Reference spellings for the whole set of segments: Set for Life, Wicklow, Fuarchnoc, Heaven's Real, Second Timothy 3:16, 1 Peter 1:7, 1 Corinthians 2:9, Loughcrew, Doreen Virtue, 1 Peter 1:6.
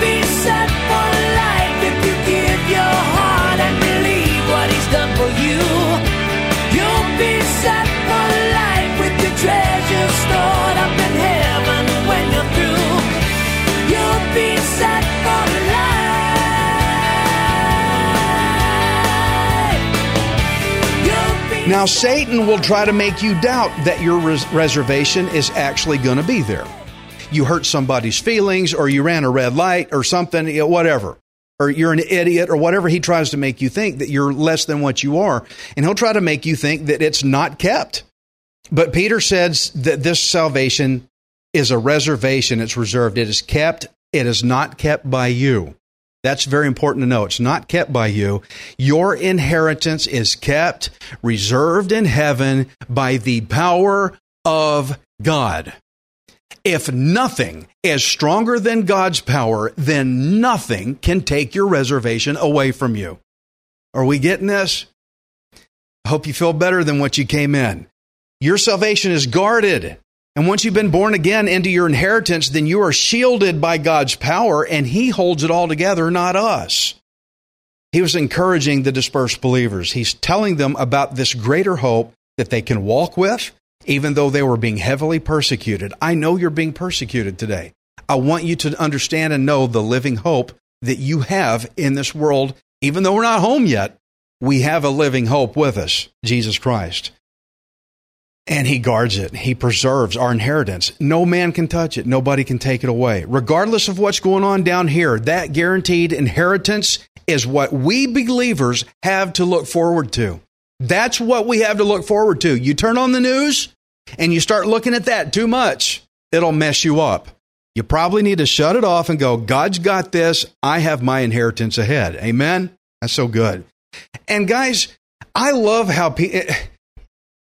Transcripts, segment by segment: be set for life if you give your heart and believe what He's done for you. You'll be set for life with your treasures stored up in heaven when you're through. You'll be set for life. You'll be now, Satan will try to make you doubt that your reservation is actually going to be there. You hurt somebody's feelings, or you ran a red light, or something, whatever. Or you're an idiot, or whatever. He tries to make you think that you're less than what you are. And he'll try to make you think that it's not kept. But Peter says that this salvation is a reservation. It's reserved. It is kept. It is not kept by you. That's very important to know. It's not kept by you. Your inheritance is kept, reserved in heaven by the power of God. If nothing is stronger than God's power, then nothing can take your reservation away from you. Are we getting this? I hope you feel better than what you came in. Your salvation is guarded. And once you've been born again into your inheritance, then you are shielded by God's power, and He holds it all together, not us. He was encouraging the dispersed believers. He's telling them about this greater hope that they can walk with, even though they were being heavily persecuted. I know you're being persecuted today. I want you to understand and know the living hope that you have in this world. Even though we're not home yet, we have a living hope with us, Jesus Christ. And He guards it. He preserves our inheritance. No man can touch it. Nobody can take it away. Regardless of what's going on down here, that guaranteed inheritance is what we believers have to look forward to. That's what we have to look forward to. You turn on the news and you start looking at that too much, it'll mess you up. You probably need to shut it off and go, God's got this. I have my inheritance ahead. Amen? That's so good. And guys, I love how,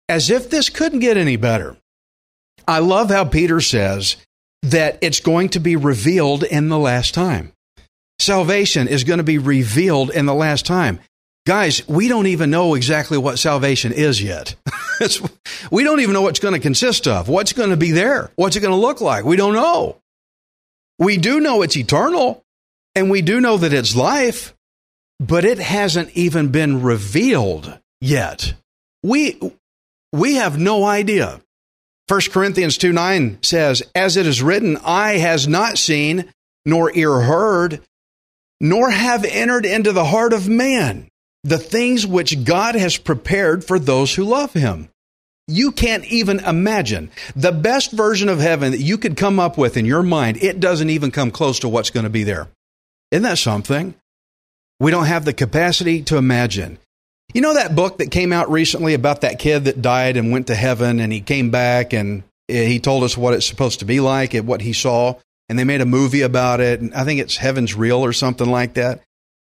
as if this couldn't get any better, I love how Peter says that it's going to be revealed in the last time. Salvation is going to be revealed in the last time. Guys, we don't even know exactly what salvation is yet. We don't even know what's going to consist of, what's going to be there, what's it going to look like. We don't know. We do know it's eternal, and we do know that it's life, but it hasn't even been revealed yet. We have no idea. 1 Corinthians 2:9 says, as it is written, eye has not seen, nor ear heard, nor have entered into the heart of man the things which God has prepared for those who love Him. You can't even imagine the best version of heaven that you could come up with in your mind. It doesn't even come close to what's going to be there. Isn't that something? We don't have the capacity to imagine. You know that book that came out recently about that kid that died and went to heaven, and he came back and he told us what it's supposed to be like and what he saw, and they made a movie about it, and I think it's Heaven's Real or something like that.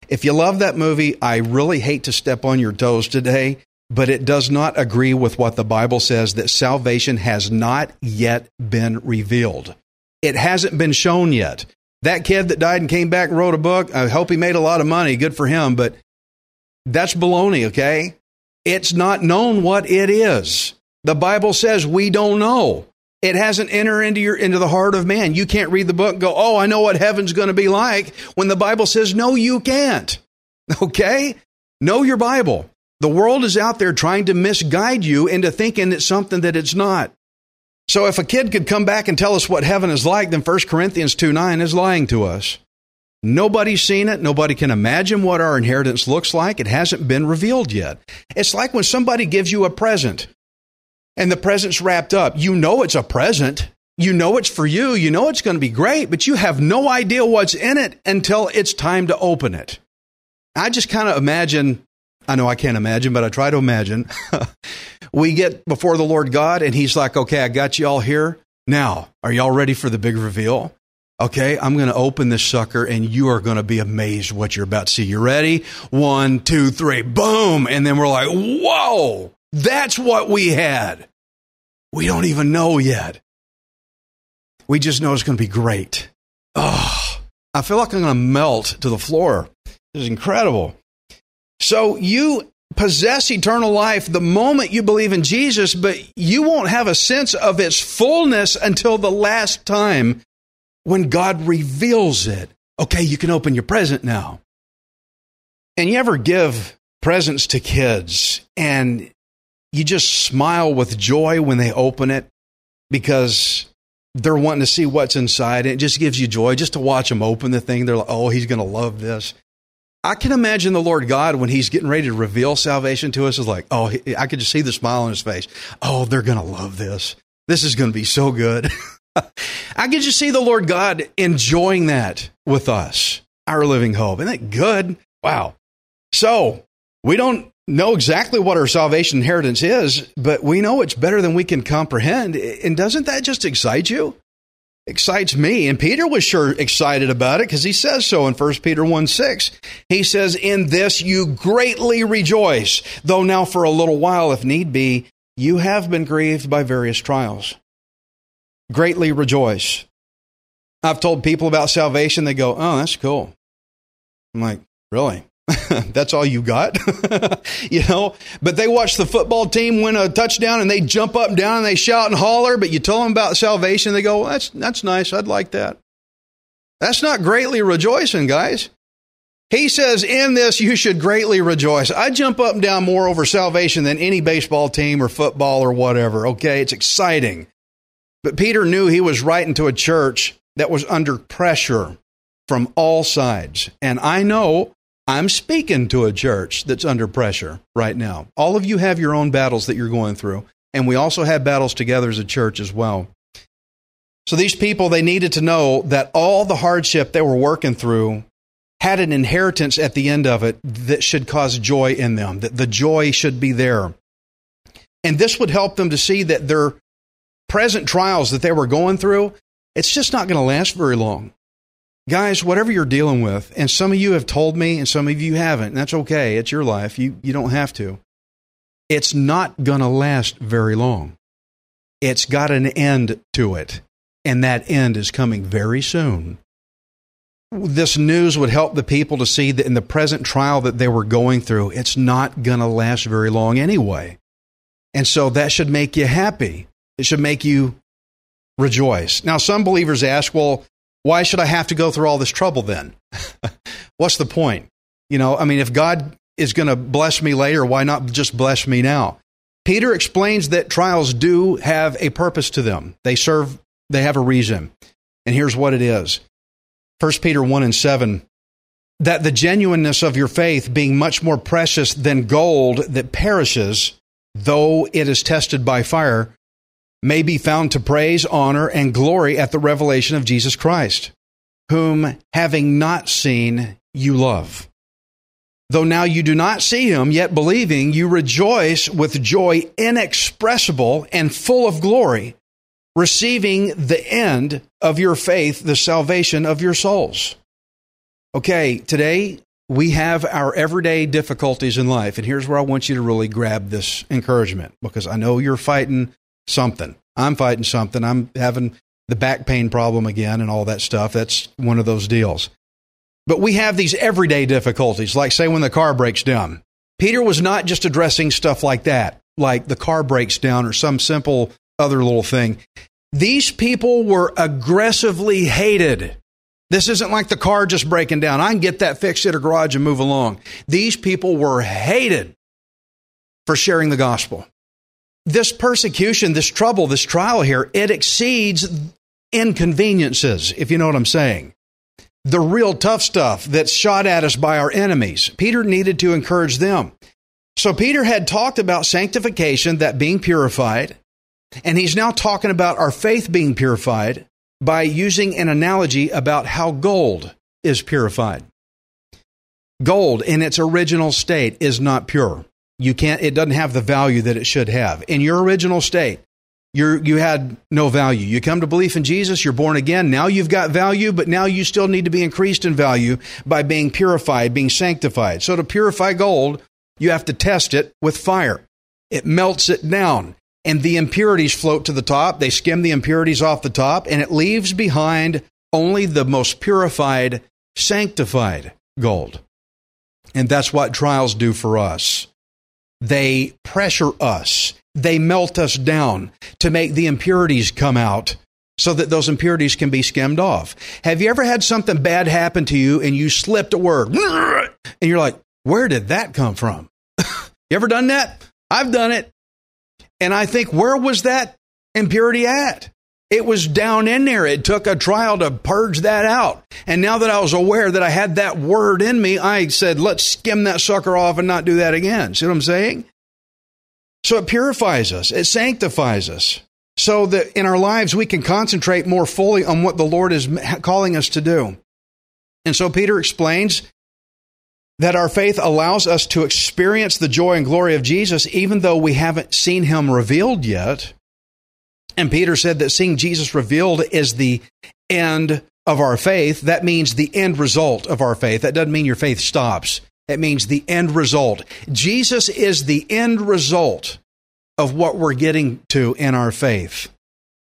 If you love that movie, I really hate to step on your toes today, but it does not agree with what the Bible says, that salvation has not yet been revealed. It hasn't been shown yet. That kid that died and came back and wrote a book, I hope he made a lot of money. Good for him, but that's baloney, okay? It's not known what it is. The Bible says we don't know. It hasn't entered into the heart of man. You can't read the book and go, oh, I know what heaven's going to be like, when the Bible says, no, you can't. Okay? Know your Bible. The world is out there trying to misguide you into thinking it's something that it's not. So if a kid could come back and tell us what heaven is like, then 1 Corinthians 2:9 is lying to us. Nobody's seen it. Nobody can imagine what our inheritance looks like. It hasn't been revealed yet. It's like when somebody gives you a present, and the present's wrapped up. You know it's a present. You know it's for you. You know it's going to be great, but you have no idea what's in it until it's time to open it. I just kind of imagine, I know I can't imagine, but I try to imagine. We get before the Lord God, and He's like, okay, I got you all here. Now, are y'all ready for the big reveal? Okay, I'm going to open this sucker and you are going to be amazed what you're about to see. You ready? 1, 2, 3, boom. And then we're like, whoa, that's what we had. We don't even know yet. We just know it's going to be great. Oh, I feel like I'm going to melt to the floor. This is incredible. So you possess eternal life the moment you believe in Jesus, but you won't have a sense of its fullness until the last time when God reveals it. Okay, you can open your present now. And you ever give presents to kids and you just smile with joy when they open it because they're wanting to see what's inside. It just gives you joy just to watch them open the thing. They're like, oh, he's going to love this. I can imagine the Lord God, when he's getting ready to reveal salvation to us, is like, oh, I could just see the smile on his face. Oh, they're going to love this. This is going to be so good. I could just see the Lord God enjoying that with us, our living hope. Isn't that good? Wow. So we don't know exactly what our salvation inheritance is, but we know it's better than we can comprehend. And doesn't that just excite you? Excites me. And Peter was sure excited about it because he says so in 1 Peter 1:6. He says, in this you greatly rejoice, though now for a little while, if need be, you have been grieved by various trials. Greatly rejoice. I've told people about salvation. They go, oh, that's cool. I'm like, really? That's all you got? You know, but they watch the football team win a touchdown and they jump up and down and they shout and holler, but you tell them about salvation, they go, well, that's nice. I'd like that. That's not greatly rejoicing, guys. He says, in this, you should greatly rejoice. I jump up and down more over salvation than any baseball team or football or whatever. Okay. It's exciting. But Peter knew he was writing to a church that was under pressure from all sides. And I know I'm speaking to a church that's under pressure right now. All of you have your own battles that you're going through. And we also have battles together as a church as well. So these people, they needed to know that all the hardship they were working through had an inheritance at the end of it that should cause joy in them, that the joy should be there. And this would help them to see that their present trials that they were going through, it's just not going to last very long. Guys, whatever you're dealing with, and some of you have told me and some of you haven't, and that's okay. It's your life. You don't have to. It's not going to last very long. It's got an end to it, and that end is coming very soon. This news would help the people to see that in the present trial that they were going through, it's not going to last very long anyway. And so that should make you happy. It should make you rejoice. Now, some believers ask, well, why should I have to go through all this trouble then? What's the point? You know, I mean, if God is going to bless me later, why not just bless me now? Peter explains that trials do have a purpose to them. They have a reason. And here's what it is. 1 Peter 1:7, that the genuineness of your faith being much more precious than gold that perishes, though it is tested by fire, may be found to praise, honor, and glory at the revelation of Jesus Christ, whom, having not seen, you love. Though now you do not see him, yet believing, you rejoice with joy inexpressible and full of glory, receiving the end of your faith, the salvation of your souls. Okay, today we have our everyday difficulties in life, and here's where I want you to really grab this encouragement, because I know you're fighting something. I'm fighting something. I'm having the back pain problem again and all that stuff. That's one of those deals. But we have these everyday difficulties, like, say, when the car breaks down. Peter was not just addressing stuff like that, like the car breaks down or some simple other little thing. These people were aggressively hated. This isn't like the car just breaking down. I can get that fixed at a garage and move along. These people were hated for sharing the gospel. This persecution, this trouble, this trial here, it exceeds inconveniences, if you know what I'm saying. The real tough stuff that's shot at us by our enemies. Peter needed to encourage them. So Peter had talked about sanctification, that being purified, and he's now talking about our faith being purified by using an analogy about how gold is purified. Gold in its original state is not pure. It doesn't have the value that it should have. In your original state, you had no value. You come to belief in Jesus, you're born again. Now you've got value, but now you still need to be increased in value by being purified, being sanctified. So to purify gold, you have to test it with fire. It melts it down, and the impurities float to the top. They skim the impurities off the top, and it leaves behind only the most purified, sanctified gold. And that's what trials do for us. They pressure us. They melt us down to make the impurities come out so that those impurities can be skimmed off. Have you ever had something bad happen to you and you slipped a word and you're like, where did that come from? You ever done that? I've done it. And I think, where was that impurity at? It was down in there. It took a trial to purge that out. And now that I was aware that I had that word in me, I said, let's skim that sucker off and not do that again. See what I'm saying? So it purifies us. It sanctifies us so that in our lives we can concentrate more fully on what the Lord is calling us to do. And so Peter explains that our faith allows us to experience the joy and glory of Jesus even though we haven't seen him revealed yet. And Peter said that seeing Jesus revealed is the end of our faith. That means the end result of our faith. That doesn't mean your faith stops. It means the end result. Jesus is the end result of what we're getting to in our faith.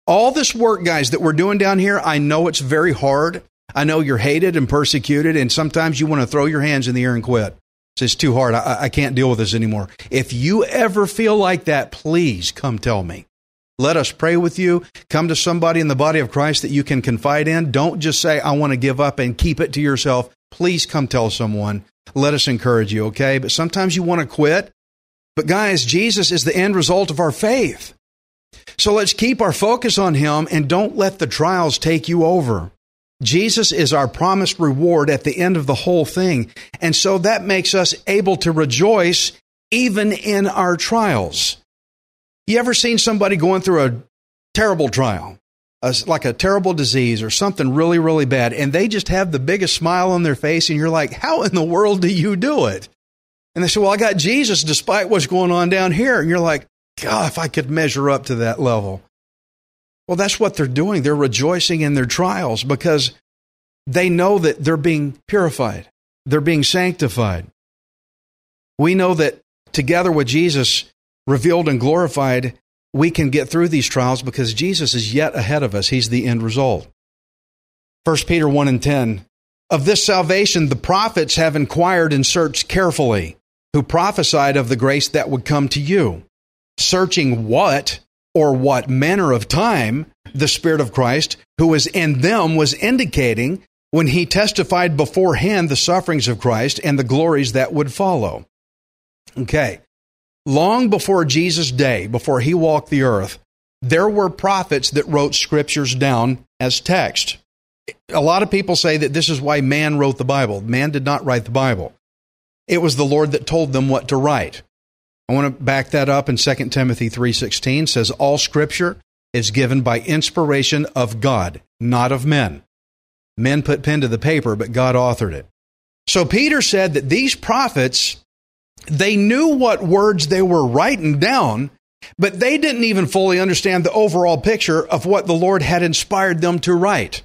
All this work, guys, that we're doing down here, I know it's very hard. I know you're hated and persecuted, and sometimes you want to throw your hands in the air and quit. It's too hard. I can't deal with this anymore. If you ever feel like that, please come tell me. Let us pray with you. Come to somebody in the body of Christ that you can confide in. Don't just say, I want to give up and keep it to yourself. Please come tell someone. Let us encourage you, okay? But sometimes you want to quit. But guys, Jesus is the end result of our faith. So let's keep our focus on him and don't let the trials take you over. Jesus is our promised reward at the end of the whole thing. And so that makes us able to rejoice even in our trials. You ever seen somebody going through a terrible trial, like a terrible disease or something really, really bad, and they just have the biggest smile on their face, and you're like, how in the world do you do it? And they say, well, I got Jesus despite what's going on down here. And you're like, God, if I could measure up to that level. Well, that's what they're doing. They're rejoicing in their trials because they know that they're being purified. They're being sanctified. We know that together with Jesus, revealed and glorified, we can get through these trials because Jesus is yet ahead of us. He's the end result. 1 Peter 1:10, of this salvation the prophets have inquired and searched carefully, who prophesied of the grace that would come to you, searching what or what manner of time the Spirit of Christ, who was in them, was indicating when he testified beforehand the sufferings of Christ and the glories that would follow. Okay. Long before Jesus' day, before he walked the earth, there were prophets that wrote scriptures down as text. A lot of people say that this is why man wrote the Bible. Man did not write the Bible. It was the Lord that told them what to write. I want to back that up in Second Timothy 3:16 says, all scripture is given by inspiration of God, not of men. Men put pen to the paper, but God authored it. So Peter said that these prophets, they knew what words they were writing down, but they didn't even fully understand the overall picture of what the Lord had inspired them to write.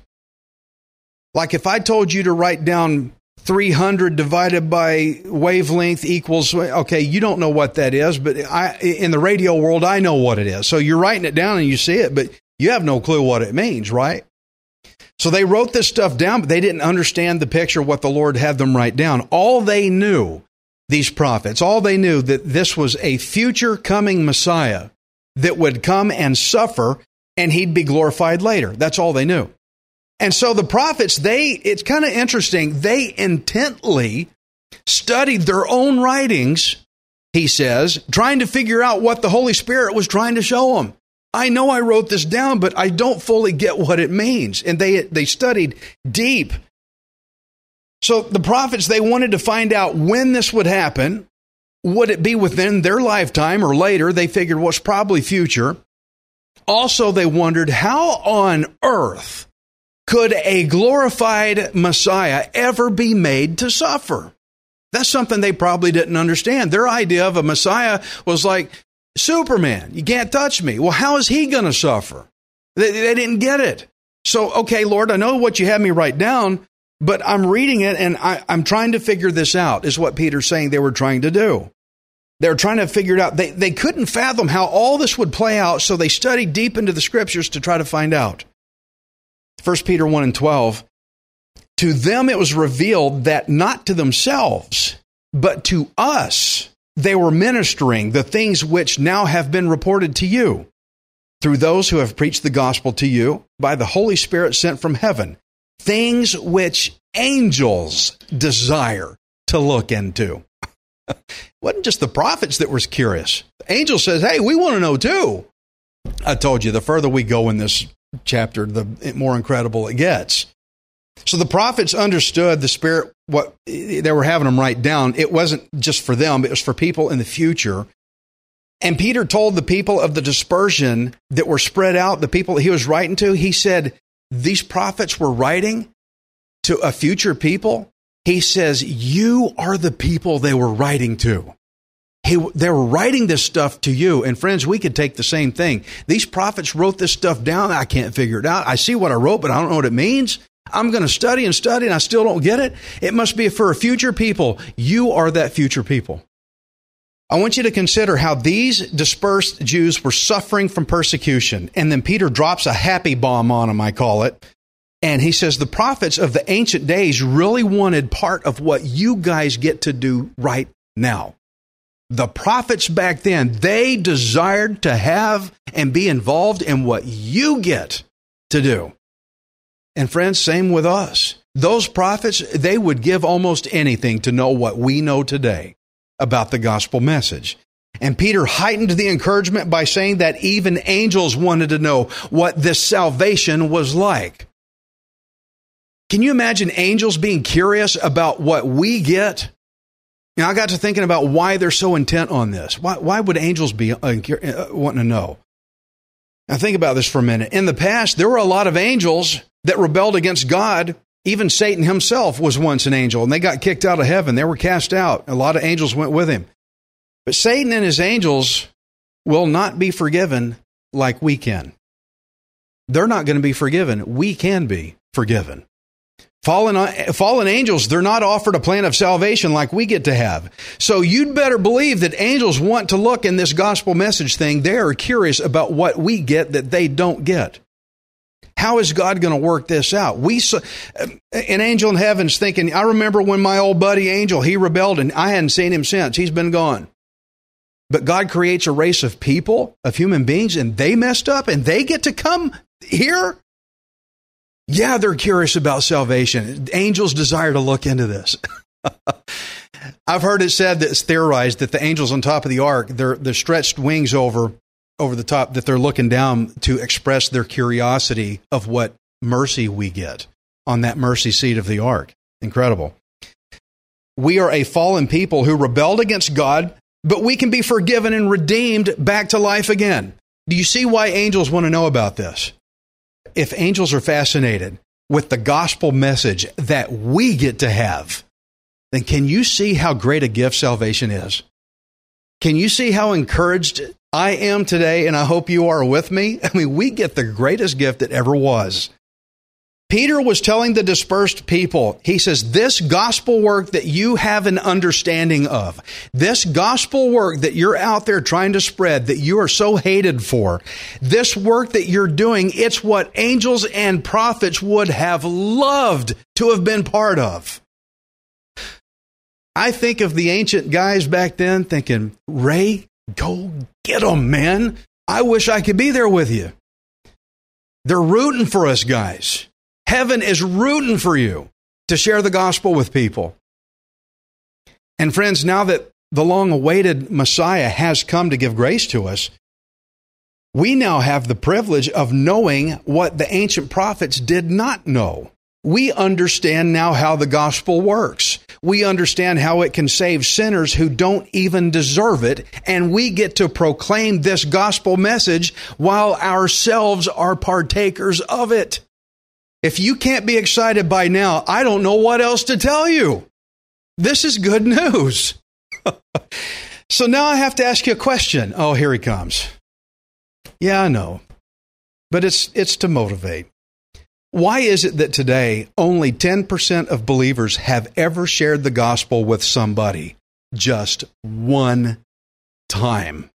Like if I told you to write down 300 divided by wavelength equals, okay, you don't know what that is, but in the radio world, I know what it is. So you're writing it down and you see it, but you have no clue what it means, right? So they wrote this stuff down, but they didn't understand the picture of what the Lord had them write down. All they knew, these prophets, all they knew that this was a future coming Messiah that would come and suffer and he'd be glorified later. That's all they knew. And so the prophets, it's kind of interesting. They intently studied their own writings, he says, trying to figure out what the Holy Spirit was trying to show them. I know I wrote this down, but I don't fully get what it means. And they studied deep. So the prophets, they wanted to find out when this would happen. Would it be within their lifetime or later? They figured what's probably future. Also, they wondered how on earth could a glorified Messiah ever be made to suffer? That's something they probably didn't understand. Their idea of a Messiah was like, Superman, you can't touch me. Well, how is he going to suffer? They didn't get it. So, okay, Lord, I know what you had me write down, but I'm reading it and I'm trying to figure this out, is what Peter's saying they were trying to do. They're trying to figure it out. They couldn't fathom how all this would play out, so they studied deep into the scriptures to try to find out. 1 Peter 1:12, to them it was revealed that not to themselves, but to us they were ministering the things which now have been reported to you through those who have preached the gospel to you by the Holy Spirit sent from heaven, things which angels desire to look into. It wasn't just the prophets that were curious. The angel says, hey, we want to know too. I told you, the further we go in this chapter, the more incredible it gets. So the prophets understood the Spirit, what they were having them write down. It wasn't just for them, it was for people in the future. And Peter told the people of the dispersion that were spread out, the people he was writing to, he said, these prophets were writing to a future people. He says, you are the people they were writing to. They were writing this stuff to you. And friends, we could take the same thing. These prophets wrote this stuff down. I can't figure it out. I see what I wrote, but I don't know what it means. I'm going to study, and I still don't get it. It must be for future people. You are that future people. I want you to consider how these dispersed Jews were suffering from persecution. And then Peter drops a happy bomb on them, I call it. And he says, the prophets of the ancient days really wanted part of what you guys get to do right now. The prophets back then, they desired to have and be involved in what you get to do. And friends, same with us. Those prophets, they would give almost anything to know what we know today about the gospel message. And Peter heightened the encouragement by saying that even angels wanted to know what this salvation was like. Can you imagine angels being curious about what we get? Now, I got to thinking about why they're so intent on this. Why would angels be wanting to know? Now, think about this for a minute. In the past, there were a lot of angels that rebelled against God. Even Satan himself was once an angel, and they got kicked out of heaven. They were cast out. A lot of angels went with him. But Satan and his angels will not be forgiven like we can. They're not going to be forgiven. We can be forgiven. Fallen angels, they're not offered a plan of salvation like we get to have. So you'd better believe that angels want to look in this gospel message thing. They are curious about what we get that they don't get. How is God going to work this out? An angel in heaven's thinking, I remember when my old buddy Angel, he rebelled and I hadn't seen him since. He's been gone. But God creates a race of people, of human beings, and they messed up and they get to come here? Yeah, they're curious about salvation. Angels desire to look into this. I've heard it said that it's theorized that the angels on top of the ark, their stretched wings over the top, that they're looking down to express their curiosity of what mercy we get on that mercy seat of the ark. Incredible. We are a fallen people who rebelled against God, but we can be forgiven and redeemed back to life again. Do you see why angels want to know about this? If angels are fascinated with the gospel message that we get to have, then can you see how great a gift salvation is? Can you see how encouraged I am today, and I hope you are with me? I mean, we get the greatest gift that ever was. Peter was telling the dispersed people, he says, this gospel work that you have an understanding of, this gospel work that you're out there trying to spread, that you are so hated for, this work that you're doing, it's what angels and prophets would have loved to have been part of. I think of the ancient guys back then thinking, Ray, go get them, man. I wish I could be there with you. They're rooting for us, guys. Heaven is rooting for you to share the gospel with people. And friends, now that the long-awaited Messiah has come to give grace to us, we now have the privilege of knowing what the ancient prophets did not know. We understand now how the gospel works. We understand how it can save sinners who don't even deserve it, and we get to proclaim this gospel message while ourselves are partakers of it. If you can't be excited by now, I don't know what else to tell you. This is good news. So now I have to ask you a question. Oh, here he comes. Yeah, I know. But it's to motivate. Why is it that today only 10% of believers have ever shared the gospel with somebody just one time?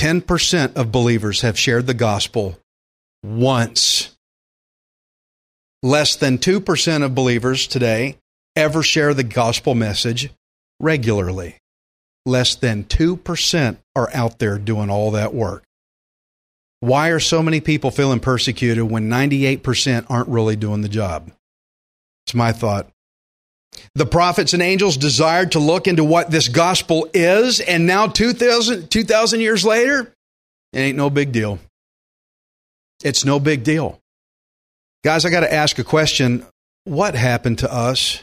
10% of believers have shared the gospel once. Less than 2% of believers today ever share the gospel message regularly. Less than 2% are out there doing all that work. Why are so many people feeling persecuted when 98% aren't really doing the job? It's my thought. The prophets and angels desired to look into what this gospel is, and now 2,000 years later, it ain't no big deal. It's no big deal. Guys, I got to ask a question. What happened to us?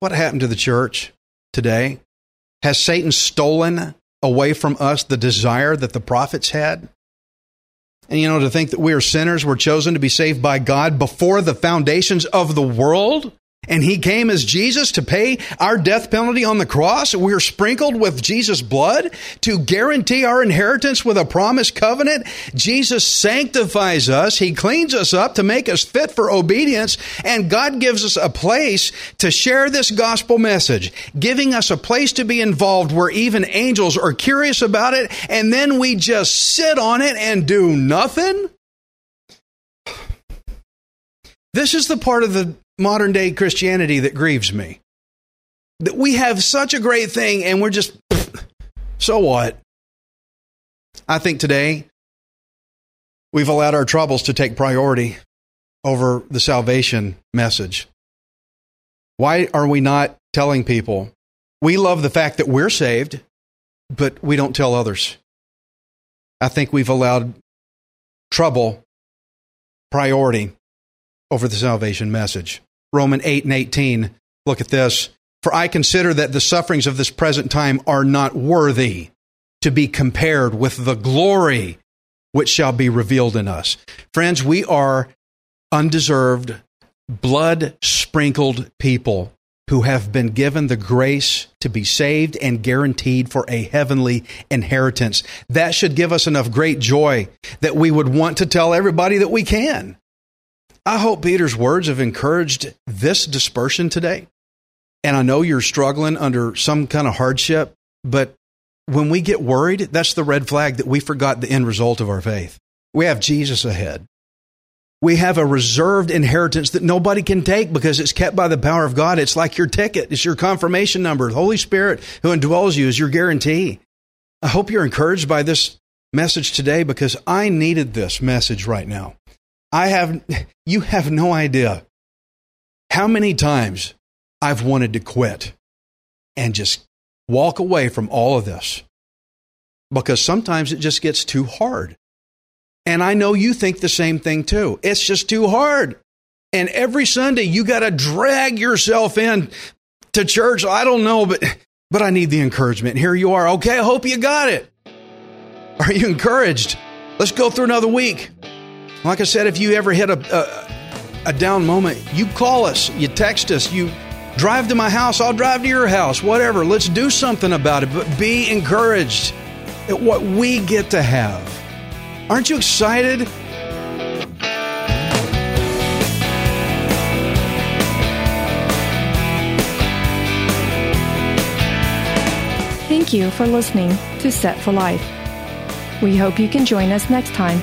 What happened to the church today? Has Satan stolen away from us the desire that the prophets had? And, to think that we are sinners, we're chosen to be saved by God before the foundations of the world, and He came as Jesus to pay our death penalty on the cross. We are sprinkled with Jesus' blood to guarantee our inheritance with a promised covenant. Jesus sanctifies us. He cleans us up to make us fit for obedience. And God gives us a place to share this gospel message, giving us a place to be involved where even angels are curious about it. And then we just sit on it and do nothing. This is the part of the modern day Christianity that grieves me. That we have such a great thing and we're just, so what? I think today we've allowed our troubles to take priority over the salvation message. Why are we not telling people? We love the fact that we're saved, but we don't tell others. I think we've allowed trouble priority over the salvation message. Romans 8:18, look at this. For I consider that the sufferings of this present time are not worthy to be compared with the glory which shall be revealed in us. Friends, we are undeserved, blood-sprinkled people who have been given the grace to be saved and guaranteed for a heavenly inheritance. That should give us enough great joy that we would want to tell everybody that we can. I hope Peter's words have encouraged this dispersion today. And I know you're struggling under some kind of hardship, but when we get worried, that's the red flag that we forgot the end result of our faith. We have Jesus ahead. We have a reserved inheritance that nobody can take because it's kept by the power of God. It's like your ticket. It's your confirmation number. The Holy Spirit who indwells you is your guarantee. I hope you're encouraged by this message today because I needed this message right now. You have no idea how many times I've wanted to quit and just walk away from all of this because sometimes it just gets too hard. And I know you think the same thing too. It's just too hard. And every Sunday you got to drag yourself in to church. I don't know, but I need the encouragement. Here you are. Okay. I hope you got it. Are you encouraged? Let's go through another week. Like I said, if you ever hit a down moment, you call us, you text us, you drive to my house, I'll drive to your house, whatever. Let's do something about it, but be encouraged at what we get to have. Aren't you excited? Thank you for listening to Set for Life. We hope you can join us next time.